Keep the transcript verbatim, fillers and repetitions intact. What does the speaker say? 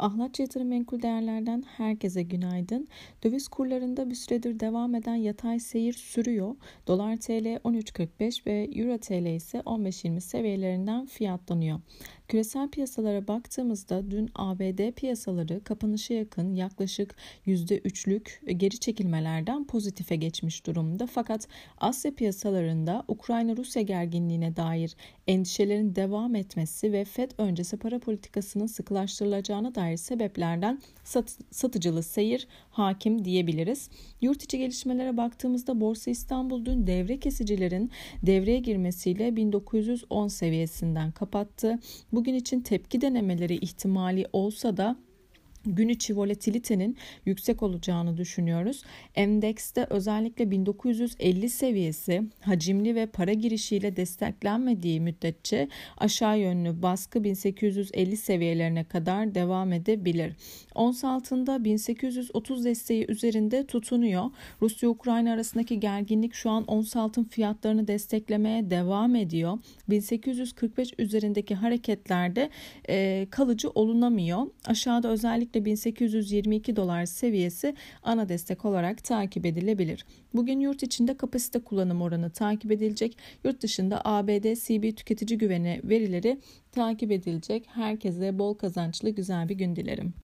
Ahlaç yatırım menkul değerlerden herkese günaydın. Döviz kurlarında bir süredir devam eden yatay seyir sürüyor. Dolar T L on üç kırk beş ve Euro T L ise on beş yirmi seviyelerinden fiyatlanıyor. Küresel piyasalara baktığımızda dün A B D piyasaları kapanışa yakın yaklaşık yüzde üçlük geri çekilmelerden pozitife geçmiş durumda. Fakat Asya piyasalarında Ukrayna-Rusya gerginliğine dair endişelerin devam etmesi ve Fed öncesi para politikasının sıkılaştırılacağına dair sebeplerden sat, satıcılı seyir hakim diyebiliriz. Yurt içi gelişmelere baktığımızda Borsa İstanbul dün devre kesicilerin devreye girmesiyle bin dokuz yüz on seviyesinden kapattı. Bugün için tepki denemeleri ihtimali olsa da gün içi volatilitenin yüksek olacağını düşünüyoruz. Endekste özellikle bin dokuz yüz elli seviyesi hacimli ve para girişiyle desteklenmediği müddetçe aşağı yönlü baskı bin sekiz yüz elli seviyelerine kadar devam edebilir. Ons altında bin sekiz yüz otuz desteği üzerinde tutunuyor. Rusya-Ukrayna arasındaki gerginlik şu an ons altın fiyatlarını desteklemeye devam ediyor. bin sekiz yüz kırk beş üzerindeki hareketlerde e, kalıcı olunamıyor. Aşağıda özellikle bin sekiz yüz yirmi iki dolar seviyesi ana destek olarak takip edilebilir. Bugün yurt içinde kapasite kullanım oranı takip edilecek. Yurt dışında A B D C B tüketici güveni verileri takip edilecek. Herkese bol kazançlı güzel bir gün dilerim.